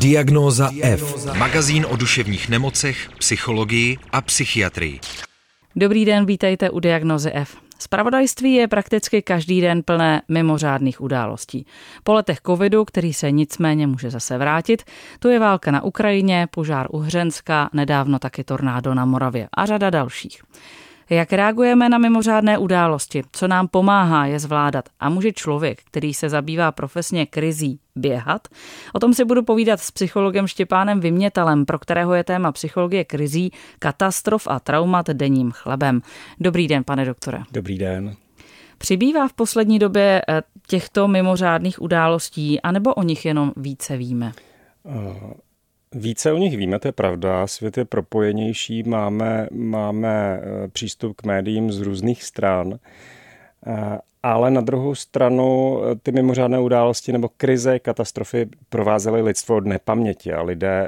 Diagnóza F. Magazín o duševních nemocech, psychologii a psychiatrii. Dobrý den, vítejte u Diagnózy F. Zpravodajství je prakticky každý den plné mimořádných událostí. Po letech covidu, který se nicméně může zase vrátit, tu je válka na Ukrajině, požár u Hřenska, nedávno taky tornádo na Moravě a řada dalších. Jak reagujeme na mimořádné události, co nám pomáhá je zvládat a může člověk, který se zabývá profesně krizí, běhat? O tom si budu povídat s psychologem Štěpánem Vymětalem, pro kterého je téma psychologie krizí, katastrof a traumat denním chlebem. Dobrý den, pane doktore. Dobrý den. Přibývá v poslední době těchto mimořádných událostí, anebo o nich jenom více víme? Více o nich víme, to je pravda, svět je propojenější, máme přístup k médiím z různých stran, ale na druhou stranu ty mimořádné události nebo krize, katastrofy provázely lidstvo od nepaměti a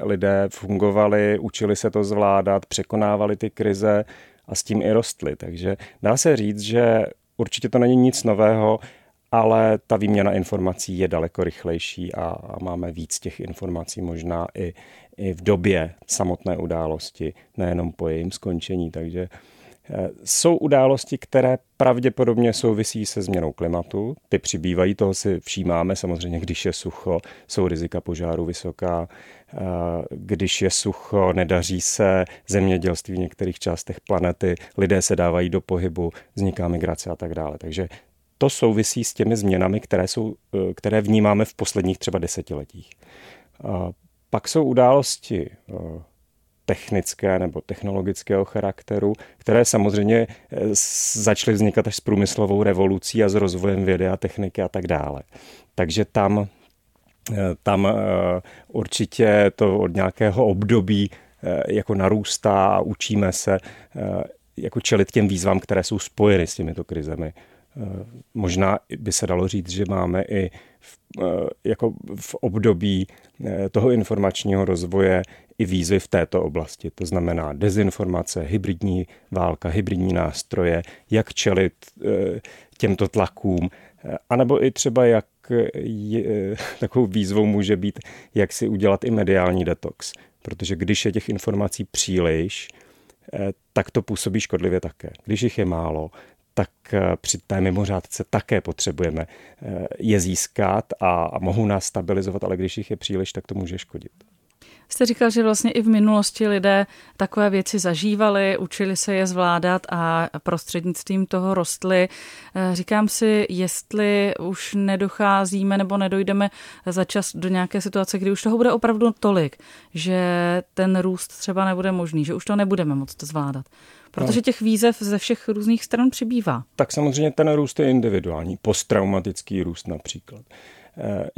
lidé fungovali, učili se to zvládat, překonávali ty krize a s tím i rostli, takže dá se říct, že určitě to není nic nového, ale ta výměna informací je daleko rychlejší a máme víc těch informací možná i v době samotné události, nejenom po jejím skončení. Takže jsou události, které pravděpodobně souvisí se změnou klimatu. Ty přibývají, toho si všímáme. Samozřejmě, když je sucho, jsou rizika požáru vysoká. Když je sucho, nedaří se zemědělství v některých částech planety, lidé se dávají do pohybu, vzniká migrace a tak dále. Takže to souvisí s těmi změnami, které vnímáme v posledních třeba desetiletích. A pak jsou události technické nebo technologického charakteru, které samozřejmě začaly vznikat až s průmyslovou revolucí a s rozvojem vědy a techniky a tak dále. Takže tam určitě to od nějakého období jako narůstá a učíme se jako čelit těm výzvám, které jsou spojeny s těmito krizemi. Možná by se dalo říct, že máme i v období toho informačního rozvoje i výzvy v této oblasti. To znamená dezinformace, hybridní válka, hybridní nástroje, jak čelit těmto tlakům, anebo i třeba jak takovou výzvou může být, jak si udělat i mediální detox. Protože když je těch informací příliš, tak to působí škodlivě také. Když jich je málo, tak při té mimořádce také potřebujeme je získat a mohou nás stabilizovat, ale když jich je příliš, tak to může škodit. Jste říkal, že vlastně i v minulosti lidé takové věci zažívali, učili se je zvládat a prostřednictvím toho rostli. Říkám si, jestli už nedocházíme nebo nedojdeme začas do nějaké situace, kdy už toho bude opravdu tolik, že ten růst třeba nebude možný, že už to nebudeme moc zvládat. Protože těch výzev ze všech různých stran přibývá. Tak samozřejmě ten růst je individuální, posttraumatický růst například.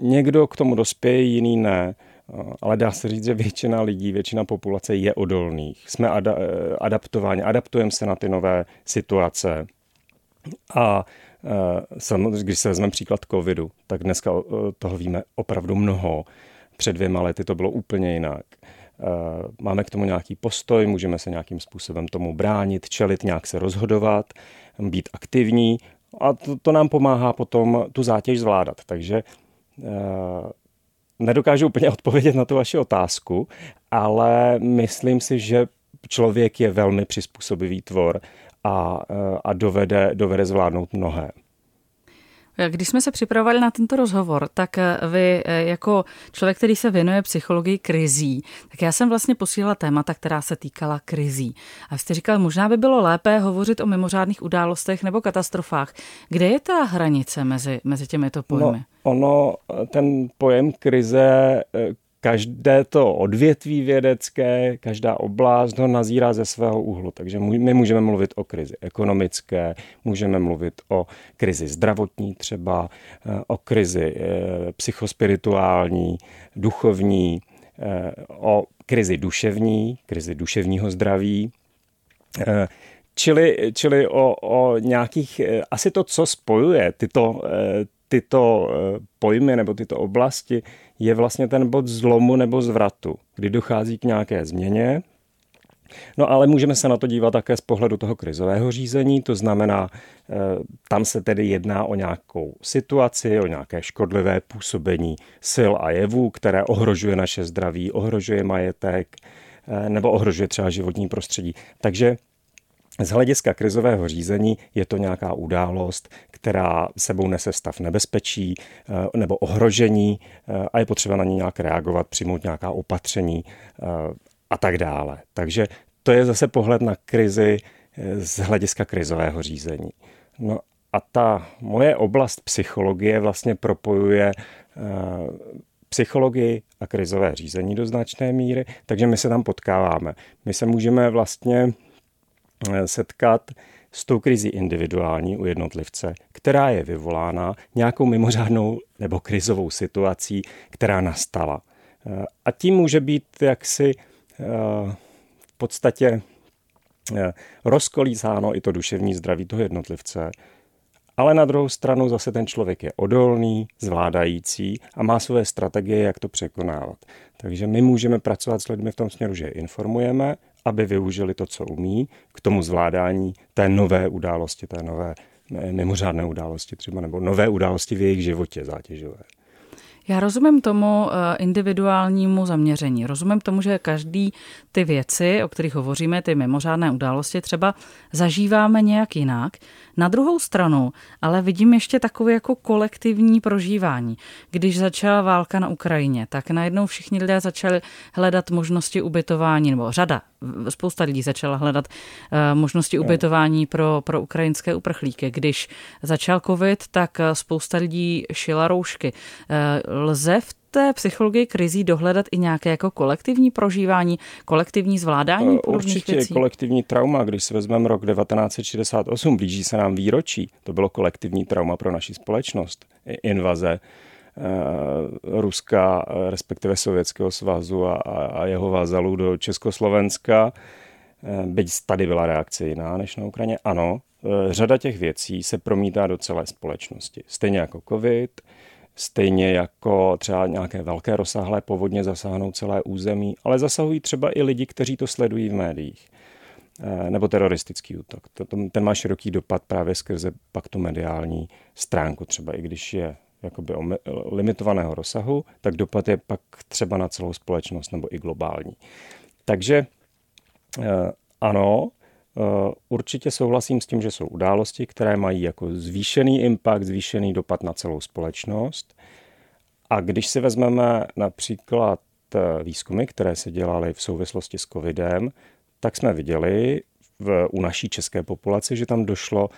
Někdo k tomu dospěje, jiný ne. Ale dá se říct, že většina lidí, většina populace je odolných. Jsme adaptováni, adaptujeme se na ty nové situace. A samozřejmě, když se vezmeme příklad covidu, tak dneska toho víme opravdu mnoho. Před 2 lety to bylo úplně jinak. Máme k tomu nějaký postoj, můžeme se nějakým způsobem tomu bránit, čelit, nějak se rozhodovat, být aktivní. A to nám pomáhá potom tu zátěž zvládat. Takže nedokážu úplně odpovědět na tu vaši otázku, ale myslím si, že člověk je velmi přizpůsobivý tvor a dovede zvládnout mnohé. Když jsme se připravovali na tento rozhovor, tak vy jako člověk, který se věnuje psychologii krizí, tak já jsem vlastně posílala témata, která se týkala krizí. A jste říkal, možná by bylo lépe hovořit o mimořádných událostech nebo katastrofách. Kde je ta hranice mezi těmito pojmy? Ten pojem krize, každé to odvětví vědecké, každá oblast ho nazírá ze svého úhlu. Takže my můžeme mluvit o krizi ekonomické, můžeme mluvit o krizi zdravotní třeba, o krizi psychospirituální, duchovní, o krizi duševní, krizi duševního zdraví. Čili o nějakých, asi to, co spojuje tyto pojmy nebo tyto oblasti, je vlastně ten bod zlomu nebo zvratu, kdy dochází k nějaké změně No ale můžeme se na to dívat také z pohledu toho krizového řízení, to znamená, tam se tedy jedná o nějakou situaci, o nějaké škodlivé působení sil a jevů, které ohrožuje naše zdraví, ohrožuje majetek nebo ohrožuje třeba životní prostředí. Takže z hlediska krizového řízení je to nějaká událost, která sebou nese stav nebezpečí nebo ohrožení a je potřeba na ní nějak reagovat, přijmout nějaká opatření a tak dále. Takže to je zase pohled na krizi z hlediska krizového řízení. No a ta moje oblast psychologie vlastně propojuje psychologii a krizové řízení do značné míry, takže my se tam potkáváme. My se můžeme vlastně setkat s tou krizí individuální u jednotlivce, která je vyvolána nějakou mimořádnou nebo krizovou situací, která nastala. A tím může být jaksi v podstatě rozkolísáno i to duševní zdraví toho jednotlivce, ale na druhou stranu zase ten člověk je odolný, zvládající a má své strategie, jak to překonávat. Takže my můžeme pracovat s lidmi v tom směru, že je informujeme, aby využili to, co umí, k tomu zvládání té nové události, té nové mimořádné události třeba, nebo nové události v jejich životě zátěžové. Já rozumím tomu individuálnímu zaměření. Rozumím tomu, že každý ty věci, o kterých hovoříme, ty mimořádné události třeba zažíváme nějak jinak. Na druhou stranu, ale vidím ještě takové jako kolektivní prožívání. Když začala válka na Ukrajině, tak najednou všichni lidé začali hledat možnosti ubytování, nebo spousta lidí začala hledat možnosti ubytování pro ukrajinské uprchlíky. Když začal covid, tak spousta lidí šila roušky. Lze v té psychologii krizí dohledat i nějaké jako kolektivní prožívání, kolektivní zvládání podobných věcí? Určitě kolektivní trauma, když si vezmeme rok 1968, blíží se nám výročí, to bylo kolektivní trauma pro naši společnost, invaze Ruska, respektive Sovětského svazu a jeho vazalů do Československa, byť tady byla reakce jiná než na Ukrajině, ano, řada těch věcí se promítá do celé společnosti, stejně jako covid, stejně jako třeba nějaké velké rozsáhlé povodně zasáhnou celé území, ale zasahují třeba i lidi, kteří to sledují v médiích. Nebo teroristický útok. Ten má široký dopad právě skrze pak tu mediální stránku. Třeba i když je jakoby limitovaného rozsahu, tak dopad je pak třeba na celou společnost nebo i globální. Takže ano, určitě souhlasím s tím, že jsou události, které mají jako zvýšený impact, zvýšený dopad na celou společnost. A když si vezmeme například výzkumy, které se dělaly v souvislosti s covidem, tak jsme viděli u naší české populace, že tam došlo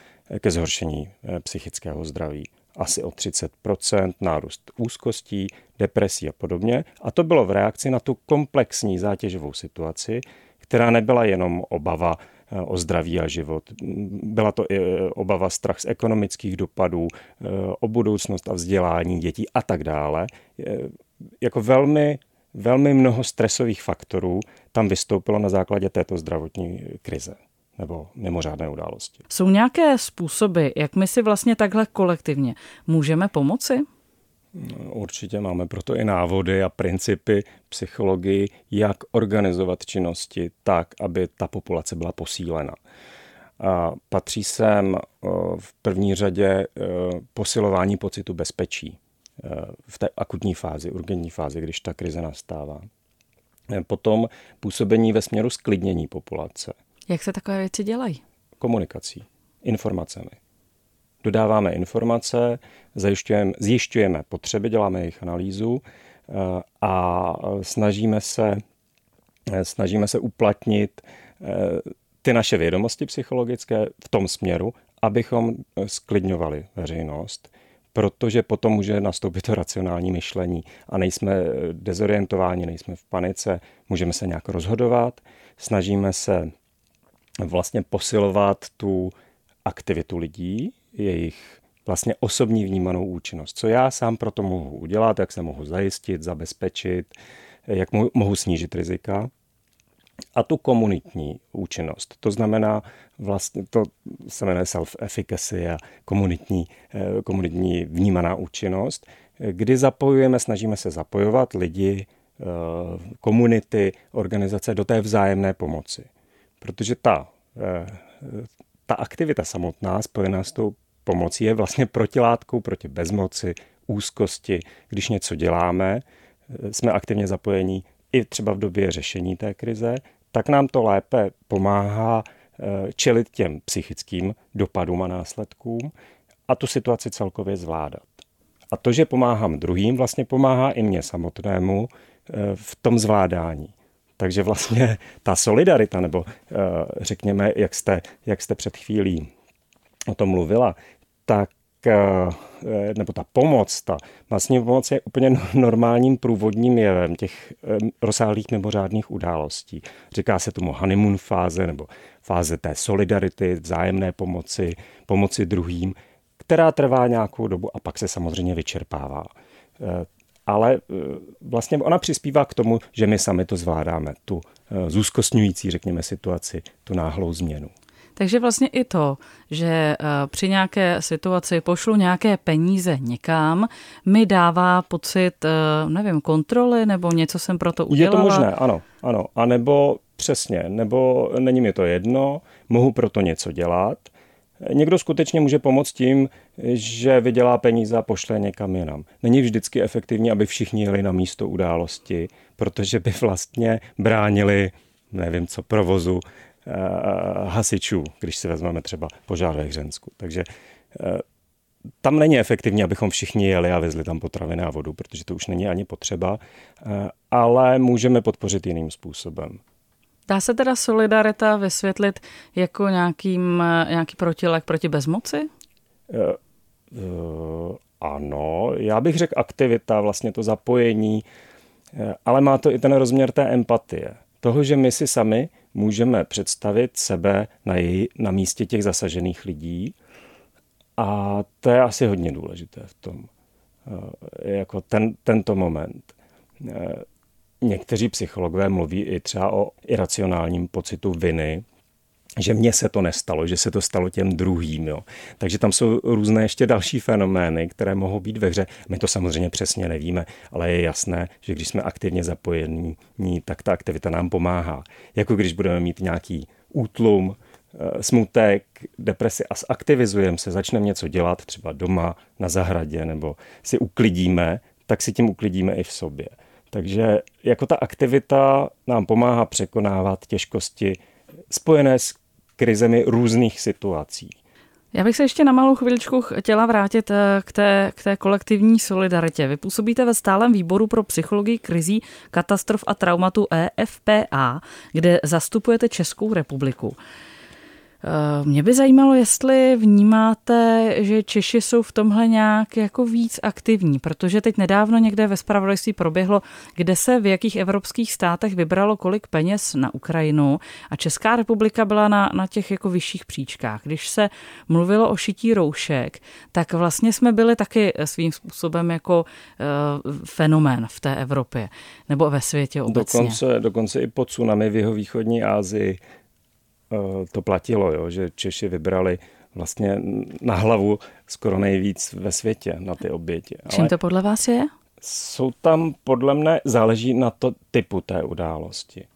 ke zhoršení psychického zdraví. Asi o 30%, nárůst úzkostí, depresí a podobně. A to bylo v reakci na tu komplexní zátěžovou situaci, která nebyla jenom obava o zdraví a život. Byla to i obava, strach z ekonomických dopadů, o budoucnost a vzdělání dětí a tak dále. Jako velmi, velmi mnoho stresových faktorů tam vystoupilo na základě této zdravotní krize nebo mimořádné události. Jsou nějaké způsoby, jak my si vlastně takhle kolektivně můžeme pomoci? Určitě máme proto i návody a principy psychologii, jak organizovat činnosti tak, aby ta populace byla posílena. A patří sem v první řadě posilování pocitu bezpečí v té akutní fázi, urgentní fázi, když ta krize nastává. Potom působení ve směru sklidnění populace. Jak se takové věci dělají? Komunikací, informacemi. Dodáváme informace, zjišťujeme potřeby, děláme jejich analýzu a snažíme se uplatnit ty naše vědomosti psychologické v tom směru, abychom sklidňovali veřejnost, protože potom může nastoupit to racionální myšlení a nejsme dezorientováni, nejsme v panice, můžeme se nějak rozhodovat, snažíme se vlastně posilovat tu aktivitu lidí, jejich vlastně osobní vnímanou účinnost. Co já sám pro to mohu udělat, jak se mohu zajistit, zabezpečit, jak mohu snížit rizika. A tu komunitní účinnost. To znamená, vlastně to se jmenuje self-efficacy a komunitní vnímaná účinnost, kdy zapojujeme, snažíme se zapojovat lidi, komunity, organizace do té vzájemné pomoci. protože ta aktivita samotná spojená s tou pomocí je vlastně protilátkou proti bezmoci, úzkosti. Když něco děláme, jsme aktivně zapojení i třeba v době řešení té krize, tak nám to lépe pomáhá čelit těm psychickým dopadům a následkům a tu situaci celkově zvládat. A to, že pomáhám druhým, vlastně pomáhá i mně samotnému v tom zvládání. Takže vlastně ta solidarita, nebo řekněme, jak jste před chvílí o tom mluvila, tak nebo ta pomoc, ta vlastně pomoc je úplně normálním průvodním jevem těch rozsáhlých mimořádných událostí. Říká se tomu honeymoon fáze, nebo fáze té solidarity, vzájemné pomoci, pomoci druhým, která trvá nějakou dobu a pak se samozřejmě vyčerpává. Ale vlastně ona přispívá k tomu, že my sami to zvládáme, tu zúzkostňující, řekněme, situaci, tu náhlou změnu. Takže vlastně i to, že při nějaké situaci pošlu nějaké peníze někam, mi dává pocit, nevím, kontroly, nebo něco jsem pro to udělala. Je to možné, ano. A nebo přesně, nebo není mi to jedno, mohu pro to něco dělat. Někdo skutečně může pomoct tím, že vydělá peníze a pošle někam jinam. Není vždycky efektivní, aby všichni jeli na místo události, protože by vlastně bránili, nevím co, provozu hasičů, když si vezmeme třeba požár ve Hřensku. Takže tam není efektivní, abychom všichni jeli a vezli tam potraviny a vodu, protože to už není ani potřeba, ale můžeme podpořit jiným způsobem. Dá se teda solidarita vysvětlit jako nějaký protilek proti bezmoci? Ano, já bych řekl aktivita, vlastně to zapojení, ale má to i ten rozměr té empatie. Toho, že my si sami můžeme představit sebe na místě těch zasažených lidí, a to je asi hodně důležité v tom, jako tento moment. Někteří psychologové mluví i třeba o iracionálním pocitu viny, že mně se to nestalo, že se to stalo těm druhým. Jo. Takže tam jsou různé ještě další fenomény, které mohou být ve hře. My to samozřejmě přesně nevíme, ale je jasné, že když jsme aktivně zapojení, tak ta aktivita nám pomáhá. Jako když budeme mít nějaký útlum, smutek, depresi a zaktivizujeme se, začneme něco dělat třeba doma, na zahradě, nebo si uklidíme, tak si tím uklidíme i v sobě. Takže jako ta aktivita nám pomáhá překonávat těžkosti spojené s krizemi různých situací. Já bych se ještě na malou chviličku chtěla vrátit k té kolektivní solidaritě. Vy působíte ve stálém výboru pro psychologii krizí, katastrof a traumatu EFPA, kde zastupujete Českou republiku. Mě by zajímalo, jestli vnímáte, že Češi jsou v tomhle nějak jako víc aktivní, protože teď nedávno někde ve zpravodajství proběhlo, kde se v jakých evropských státech vybralo kolik peněz na Ukrajinu a Česká republika byla na těch jako vyšších příčkách. Když se mluvilo o šití roušek, tak vlastně jsme byli taky svým způsobem jako fenomén v té Evropě nebo ve světě obecně. Dokonce i po tsunami v jihovýchodní Asii to platilo, jo, že Češi vybrali vlastně na hlavu skoro nejvíc ve světě na ty oběti. Čím to podle vás je? Jsou tam, podle mne, záleží na to typu té události.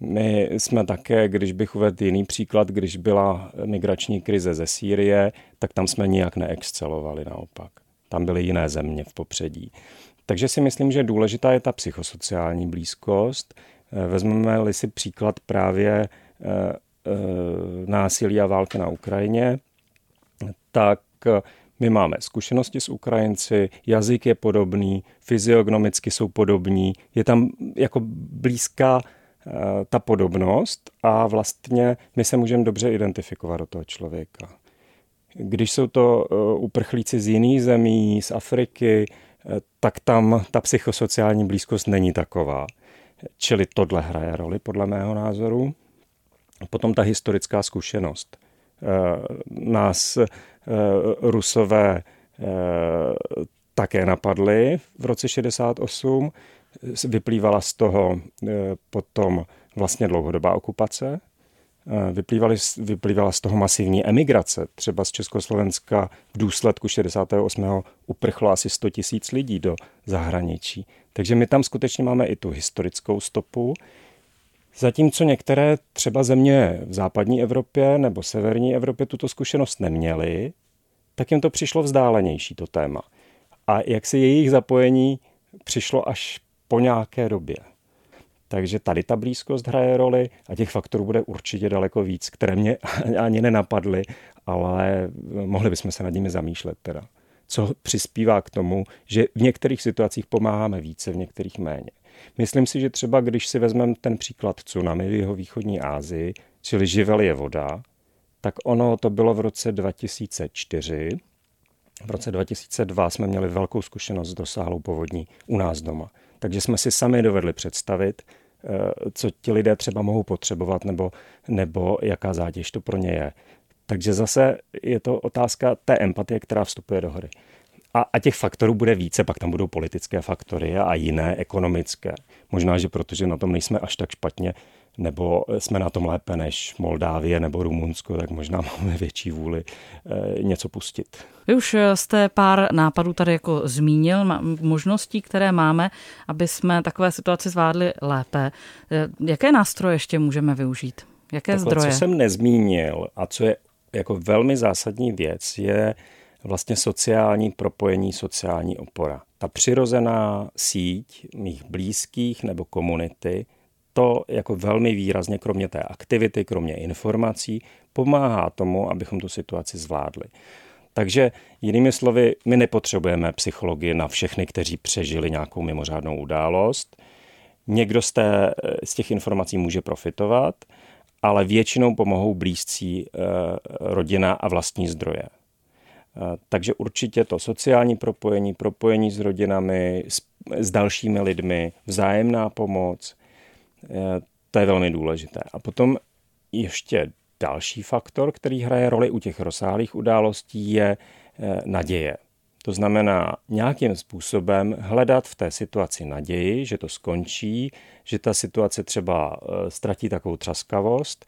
My jsme také, když bych uvedl jiný příklad, když byla migrační krize ze Sýrie, tak tam jsme nijak neexcelovali, naopak. Tam byly jiné země v popředí. Takže si myslím, že důležitá je ta psychosociální blízkost. Vezmeme-li si příklad právě násilí a války na Ukrajině, tak my máme zkušenosti s Ukrajinci, jazyk je podobný, fyziognomicky jsou podobní, je tam jako blízká ta podobnost a vlastně my se můžeme dobře identifikovat do toho člověka. Když jsou to uprchlíci z jiných zemí, z Afriky, tak tam ta psychosociální blízkost není taková. Čili tohle hraje roli podle mého názoru. Potom ta historická zkušenost. Nás Rusové také napadli v roce 68. Vyplývala z toho potom vlastně dlouhodobá okupace. Vyplývala z toho masivní emigrace. Třeba z Československa v důsledku 68. uprchlo asi 100 tisíc lidí do zahraničí. Takže my tam skutečně máme i tu historickou stopu. Zatímco některé třeba země v západní Evropě nebo severní Evropě tuto zkušenost neměly, tak jim to přišlo vzdálenější, to téma. A jak si jejich zapojení přišlo až po nějaké době. Takže tady ta blízkost hraje roli a těch faktorů bude určitě daleko víc, které mě ani nenapadly, ale mohli bychom se nad nimi zamýšlet teda. Co přispívá k tomu, že v některých situacích pomáháme více, v některých méně. Myslím si, že třeba když si vezmeme ten příklad tsunami v jihovýchodní Asii, čili živel je voda, tak ono to bylo v roce 2004. V roce 2002 jsme měli velkou zkušenost s dosáhlou povodní u nás doma. Takže jsme si sami dovedli představit, co ti lidé třeba mohou potřebovat nebo jaká zátěž to pro ně je. Takže zase je to otázka té empatie, která vstupuje do hry. A těch faktorů bude více, pak tam budou politické faktory a jiné ekonomické. Možná, že protože na tom nejsme až tak špatně, nebo jsme na tom lépe než Moldávie nebo Rumunsko, tak možná máme větší vůli něco pustit. Vy už jste pár nápadů tady jako zmínil, možností, které máme, aby jsme takové situaci zvládli lépe. Jaké nástroje ještě můžeme využít? Jaké takhle, zdroje? Co jsem nezmínil a co je jako velmi zásadní věc, je vlastně sociální propojení, sociální opora. Ta přirozená síť mých blízkých nebo komunity, to jako velmi výrazně, kromě té aktivity, kromě informací, pomáhá tomu, abychom tu situaci zvládli. Takže jinými slovy, my nepotřebujeme psychologii na všechny, kteří přežili nějakou mimořádnou událost. Někdo z těch informací může profitovat, ale většinou pomohou blízcí, rodina a vlastní zdroje. Takže určitě to sociální propojení, propojení s rodinami, s dalšími lidmi, vzájemná pomoc, to je velmi důležité. A potom ještě další faktor, který hraje roli u těch rozsáhlých událostí, je naděje. To znamená nějakým způsobem hledat v té situaci naději, že to skončí, že ta situace třeba ztratí takovou třaskavost,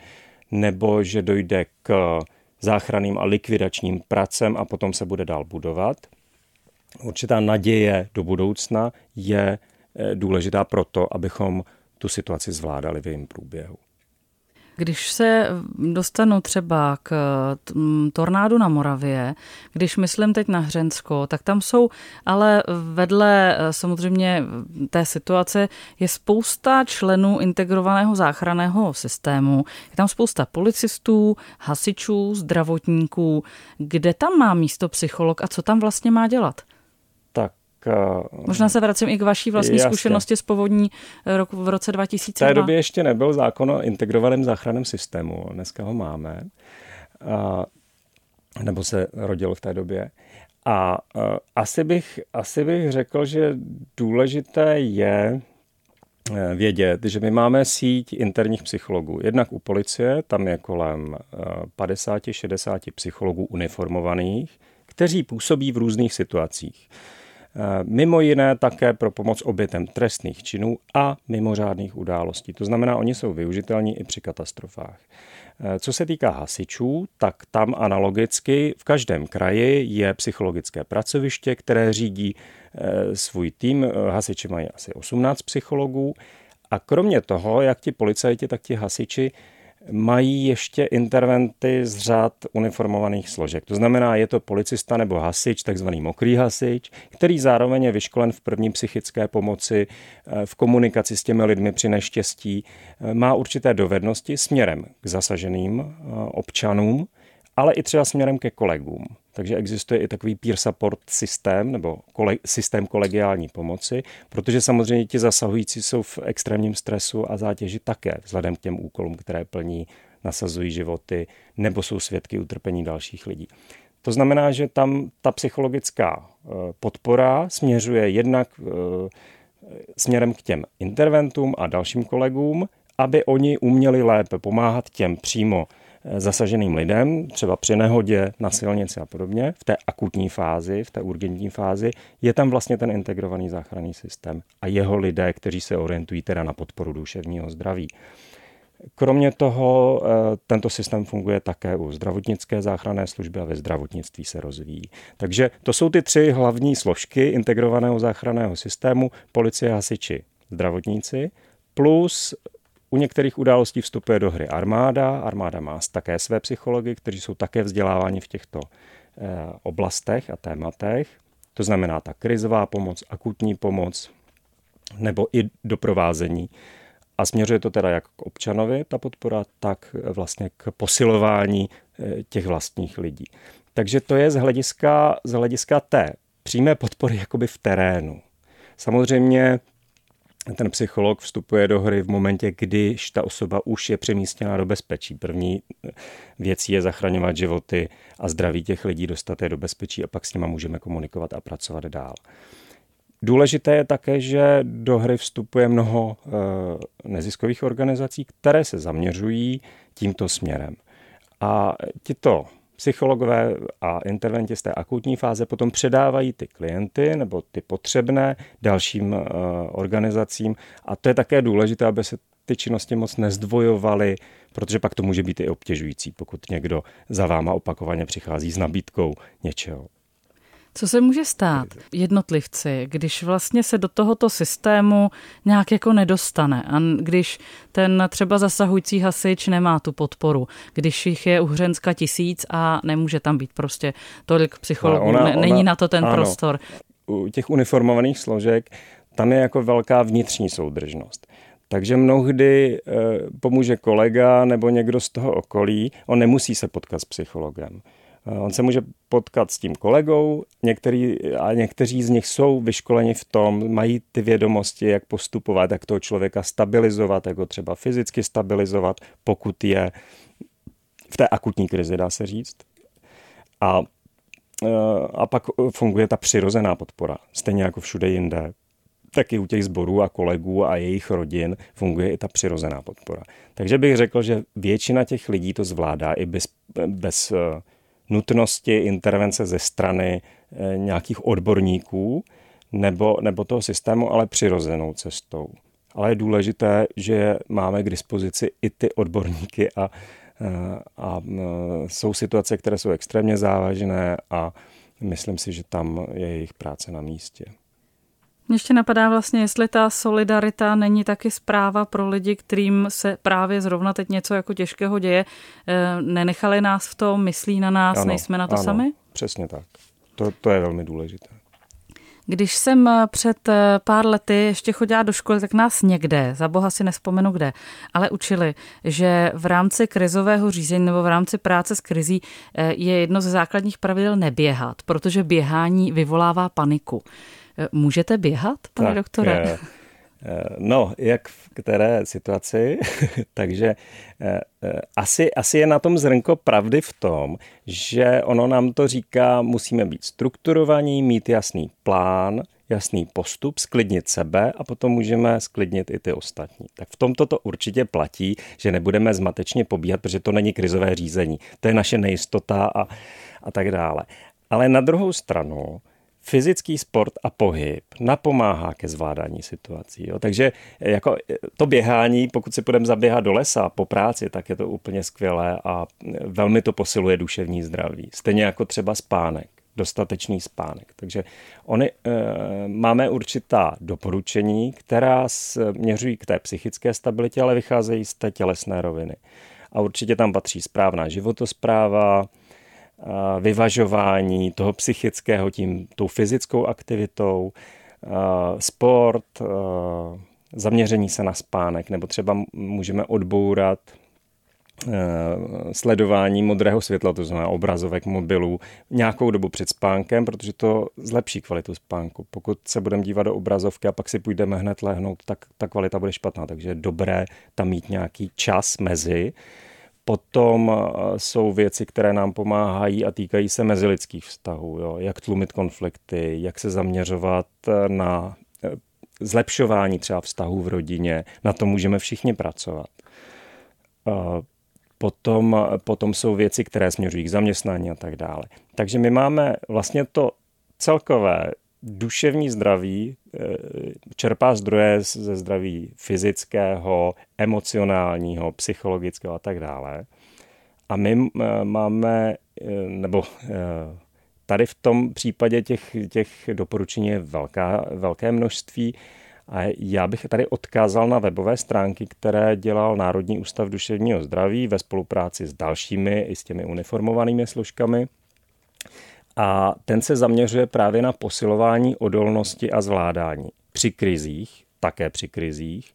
nebo že dojde k záchranným a likvidačním pracem a potom se bude dál budovat. Určitá naděje do budoucna je důležitá proto, abychom tu situaci zvládali v jejím průběhu. Když se dostanu třeba k tornádu na Moravě, když myslím teď na Hřensko, tak tam jsou, ale vedle samozřejmě té situace je spousta členů integrovaného záchranného systému. Je tam spousta policistů, hasičů, zdravotníků. Kde tam má místo psycholog a co tam vlastně má dělat? Možná se vracím i k vaší vlastní zkušenosti z povodní v roce 2002. V té době ještě nebyl zákon o integrovaném záchranném systému. Dneska ho máme. Nebo se rodil v té době. A asi bych řekl, že důležité je vědět, že my máme síť interních psychologů. Jednak u policie, tam je kolem 50-60 psychologů uniformovaných, kteří působí v různých situacích. Mimo jiné také pro pomoc obětem trestných činů a mimořádných událostí. To znamená, oni jsou využitelní i při katastrofách. Co se týká hasičů, tak tam analogicky v každém kraji je psychologické pracoviště, které řídí svůj tým. Hasiči mají asi 18 psychologů a kromě toho, jak ti policajti, tak ti hasiči mají ještě interventy z řad uniformovaných složek. To znamená, je to policista nebo hasič, takzvaný mokrý hasič, který zároveň je vyškolen v první psychické pomoci, v komunikaci s těmi lidmi při neštěstí, má určité dovednosti směrem k zasaženým občanům, ale i třeba směrem ke kolegům. Takže existuje i takový peer support systém nebo systém kolegiální pomoci, protože samozřejmě ti zasahující jsou v extrémním stresu a zátěži také, vzhledem k těm úkolům, které plní, nasazují životy nebo jsou svědky utrpení dalších lidí. To znamená, že tam ta psychologická podpora směřuje jednak směrem k těm interventům a dalším kolegům, aby oni uměli lépe pomáhat těm přímo zasaženým lidem, třeba při nehodě, na silnici a podobně, v té akutní fázi, v té urgentní fázi, je tam vlastně ten integrovaný záchranný systém a jeho lidé, kteří se orientují teda na podporu duševního zdraví. Kromě toho, tento systém funguje také u zdravotnické záchranné služby a ve zdravotnictví se rozvíjí. Takže to jsou ty tři hlavní složky integrovaného záchranného systému, policie, hasiči, zdravotníci, plus U některých událostí vstupuje do hry armáda. Armáda má také své psychology, kteří jsou také vzděláváni v těchto oblastech a tématech. To znamená ta krizová pomoc, akutní pomoc nebo i doprovázení. A směřuje to teda jak k občanovi, ta podpora, tak vlastně k posilování těch vlastních lidí. Takže to je z hlediska té přímé podpory jakoby v terénu. Samozřejmě ten psycholog vstupuje do hry v momentě, když ta osoba už je přemístěna do bezpečí. První věcí je zachraňovat životy a zdraví těch lidí, dostat je do bezpečí a pak s nima můžeme komunikovat a pracovat dál. Důležité je také, že do hry vstupuje mnoho neziskových organizací, které se zaměřují tímto směrem. A tito psychologové a interventi z té akutní fáze potom předávají ty klienty nebo ty potřebné dalším organizacím. A to je také důležité, aby se ty činnosti moc nezdvojovaly, protože pak to může být i obtěžující, pokud někdo za váma opakovaně přichází s nabídkou něčeho. Co se může stát jednotlivci, když vlastně se do tohoto systému nějak jako nedostane a když ten třeba zasahující hasič nemá tu podporu, když jich je u Hřenska 1000 a nemůže tam být prostě tolik psychologů, není na to ten prostor. U těch uniformovaných složek tam je jako velká vnitřní soudržnost. Takže mnohdy pomůže kolega nebo někdo z toho okolí, on nemusí se potkat s psychologem. On se může potkat s tím kolegou, někteří z nich jsou vyškoleni v tom, mají ty vědomosti, jak postupovat, jak toho člověka stabilizovat, jak ho třeba fyzicky stabilizovat, pokud je v té akutní krizi, dá se říct. A pak funguje ta přirozená podpora, stejně jako všude jinde. Taky u těch sborů a kolegů a jejich rodin funguje i ta přirozená podpora. Takže bych řekl, že většina těch lidí to zvládá i bez nutnosti intervence ze strany nějakých odborníků nebo toho systému, ale přirozenou cestou. Ale je důležité, že máme k dispozici i ty odborníky a jsou situace, které jsou extrémně závažné a myslím si, že tam je jejich práce na místě. Mně ještě napadá vlastně, jestli ta solidarita není taky zpráva pro lidi, kterým se právě zrovna teď něco jako těžkého děje. Nenechali nás v tom, myslí na nás, ano, nejsme na to ano, sami? Přesně tak. To je velmi důležité. Když jsem před pár lety ještě chodila do školy, tak nás někde, za boha si nespomenu kde, ale učili, že v rámci krizového řízení nebo v rámci práce s krizí je jedno ze základních pravidel neběhat, protože běhání vyvolává paniku. Můžete běhat, pane doktore? No, jak v které situaci, takže asi je na tom zrnko pravdy v tom, že ono nám to říká, musíme být strukturovaní, mít jasný plán, jasný postup, sklidnit sebe a potom můžeme sklidnit i ty ostatní. Tak v tomto to určitě platí, že nebudeme zmatečně pobíhat, protože to není krizové řízení, to je naše nejistota a tak dále. Ale na druhou stranu, fyzický sport a pohyb napomáhá ke zvládání situací. Jo? Takže jako to běhání, pokud si půjdeme zaběhat do lesa po práci, tak je to úplně skvělé a velmi to posiluje duševní zdraví. Stejně jako třeba spánek, dostatečný spánek. Takže máme určitá doporučení, která směřují k té psychické stabilitě, ale vycházejí z té tělesné roviny. A určitě tam patří správná životospráva, vyvažování toho psychického tou fyzickou aktivitou, sport, zaměření se na spánek, nebo třeba můžeme odbourat sledování modrého světla, to znamená obrazovek mobilů, nějakou dobu před spánkem, protože to zlepší kvalitu spánku. Pokud se budeme dívat do obrazovky a pak si půjdeme hned lehnout, tak ta kvalita bude špatná, takže je dobré tam mít nějaký čas mezi. Potom jsou věci, které nám pomáhají a týkají se mezilidských vztahů. Jo? Jak tlumit konflikty, jak se zaměřovat na zlepšování třeba vztahů v rodině. Na to můžeme všichni pracovat. Potom jsou věci, které směřují k zaměstnání a tak dále. Takže my máme vlastně to celkové duševní zdraví, čerpá zdroje ze zdraví fyzického, emocionálního, psychologického a tak dále. A my máme, nebo tady v tom případě těch doporučení je velké množství A já bych tady odkázal na webové stránky, které dělal Národní ústav duševního zdraví ve spolupráci s dalšími i s těmi uniformovanými složkami. A ten se zaměřuje právě na posilování odolnosti a zvládání při krizích, také při krizích.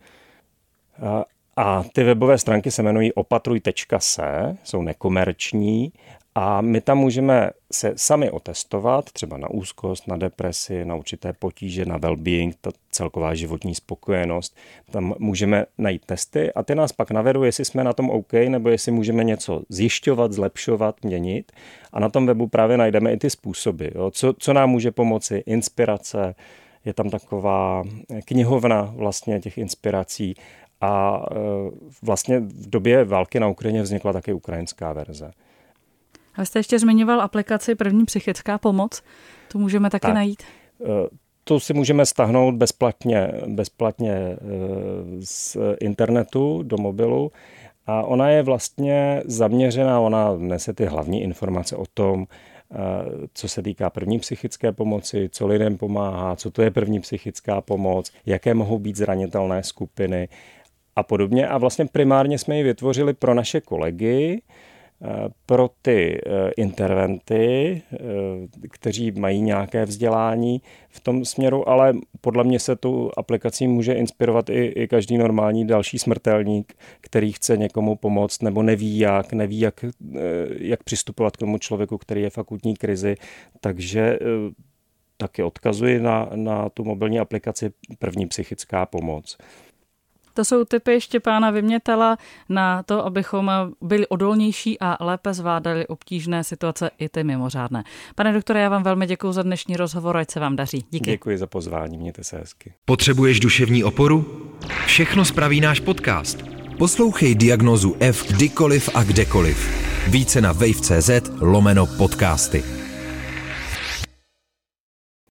A ty webové stránky se jmenují opatruj.se, jsou nekomerční a my tam můžeme se sami otestovat, třeba na úzkost, na depresi, na určité potíže, na well-being, ta celková životní spokojenost. Tam můžeme najít testy a ty nás pak navedou, jestli jsme na tom OK, nebo jestli můžeme něco zjišťovat, zlepšovat, měnit. A na tom webu právě najdeme i ty způsoby, jo? Co nám může pomoci, inspirace, je tam taková knihovna vlastně těch inspirací. A vlastně v době války na Ukrajině vznikla také ukrajinská verze. A jste ještě zmiňoval aplikaci První psychická pomoc. Tu můžeme taky najít? To si můžeme stáhnout bezplatně z internetu do mobilu. A ona je vlastně zaměřená, ona nese ty hlavní informace o tom, co se týká první psychické pomoci, co lidem pomáhá, co to je první psychická pomoc, jaké mohou být zranitelné skupiny a podobně. A vlastně primárně jsme ji vytvořili pro naše kolegy, pro ty interventy, kteří mají nějaké vzdělání v tom směru, ale podle mě se tu aplikací může inspirovat i každý normální další smrtelník, který chce někomu pomoct nebo neví, jak přistupovat k tomu člověku, který je v akutní krizi. Takže taky odkazuji na tu mobilní aplikaci První psychická pomoc. To jsou tipy Štěpána Vymětala na to, abychom byli odolnější a lépe zvládali obtížné situace i ty mimořádné. Pane doktore, já vám velmi děkuji za dnešní rozhovor, ať se vám daří. Díky. Děkuji za pozvání, mějte se hezky. Potřebuješ duševní oporu? Všechno spraví náš podcast. Poslouchej Diagnózu F kdykoliv a kdekoliv. Více na wave.cz/podcasty.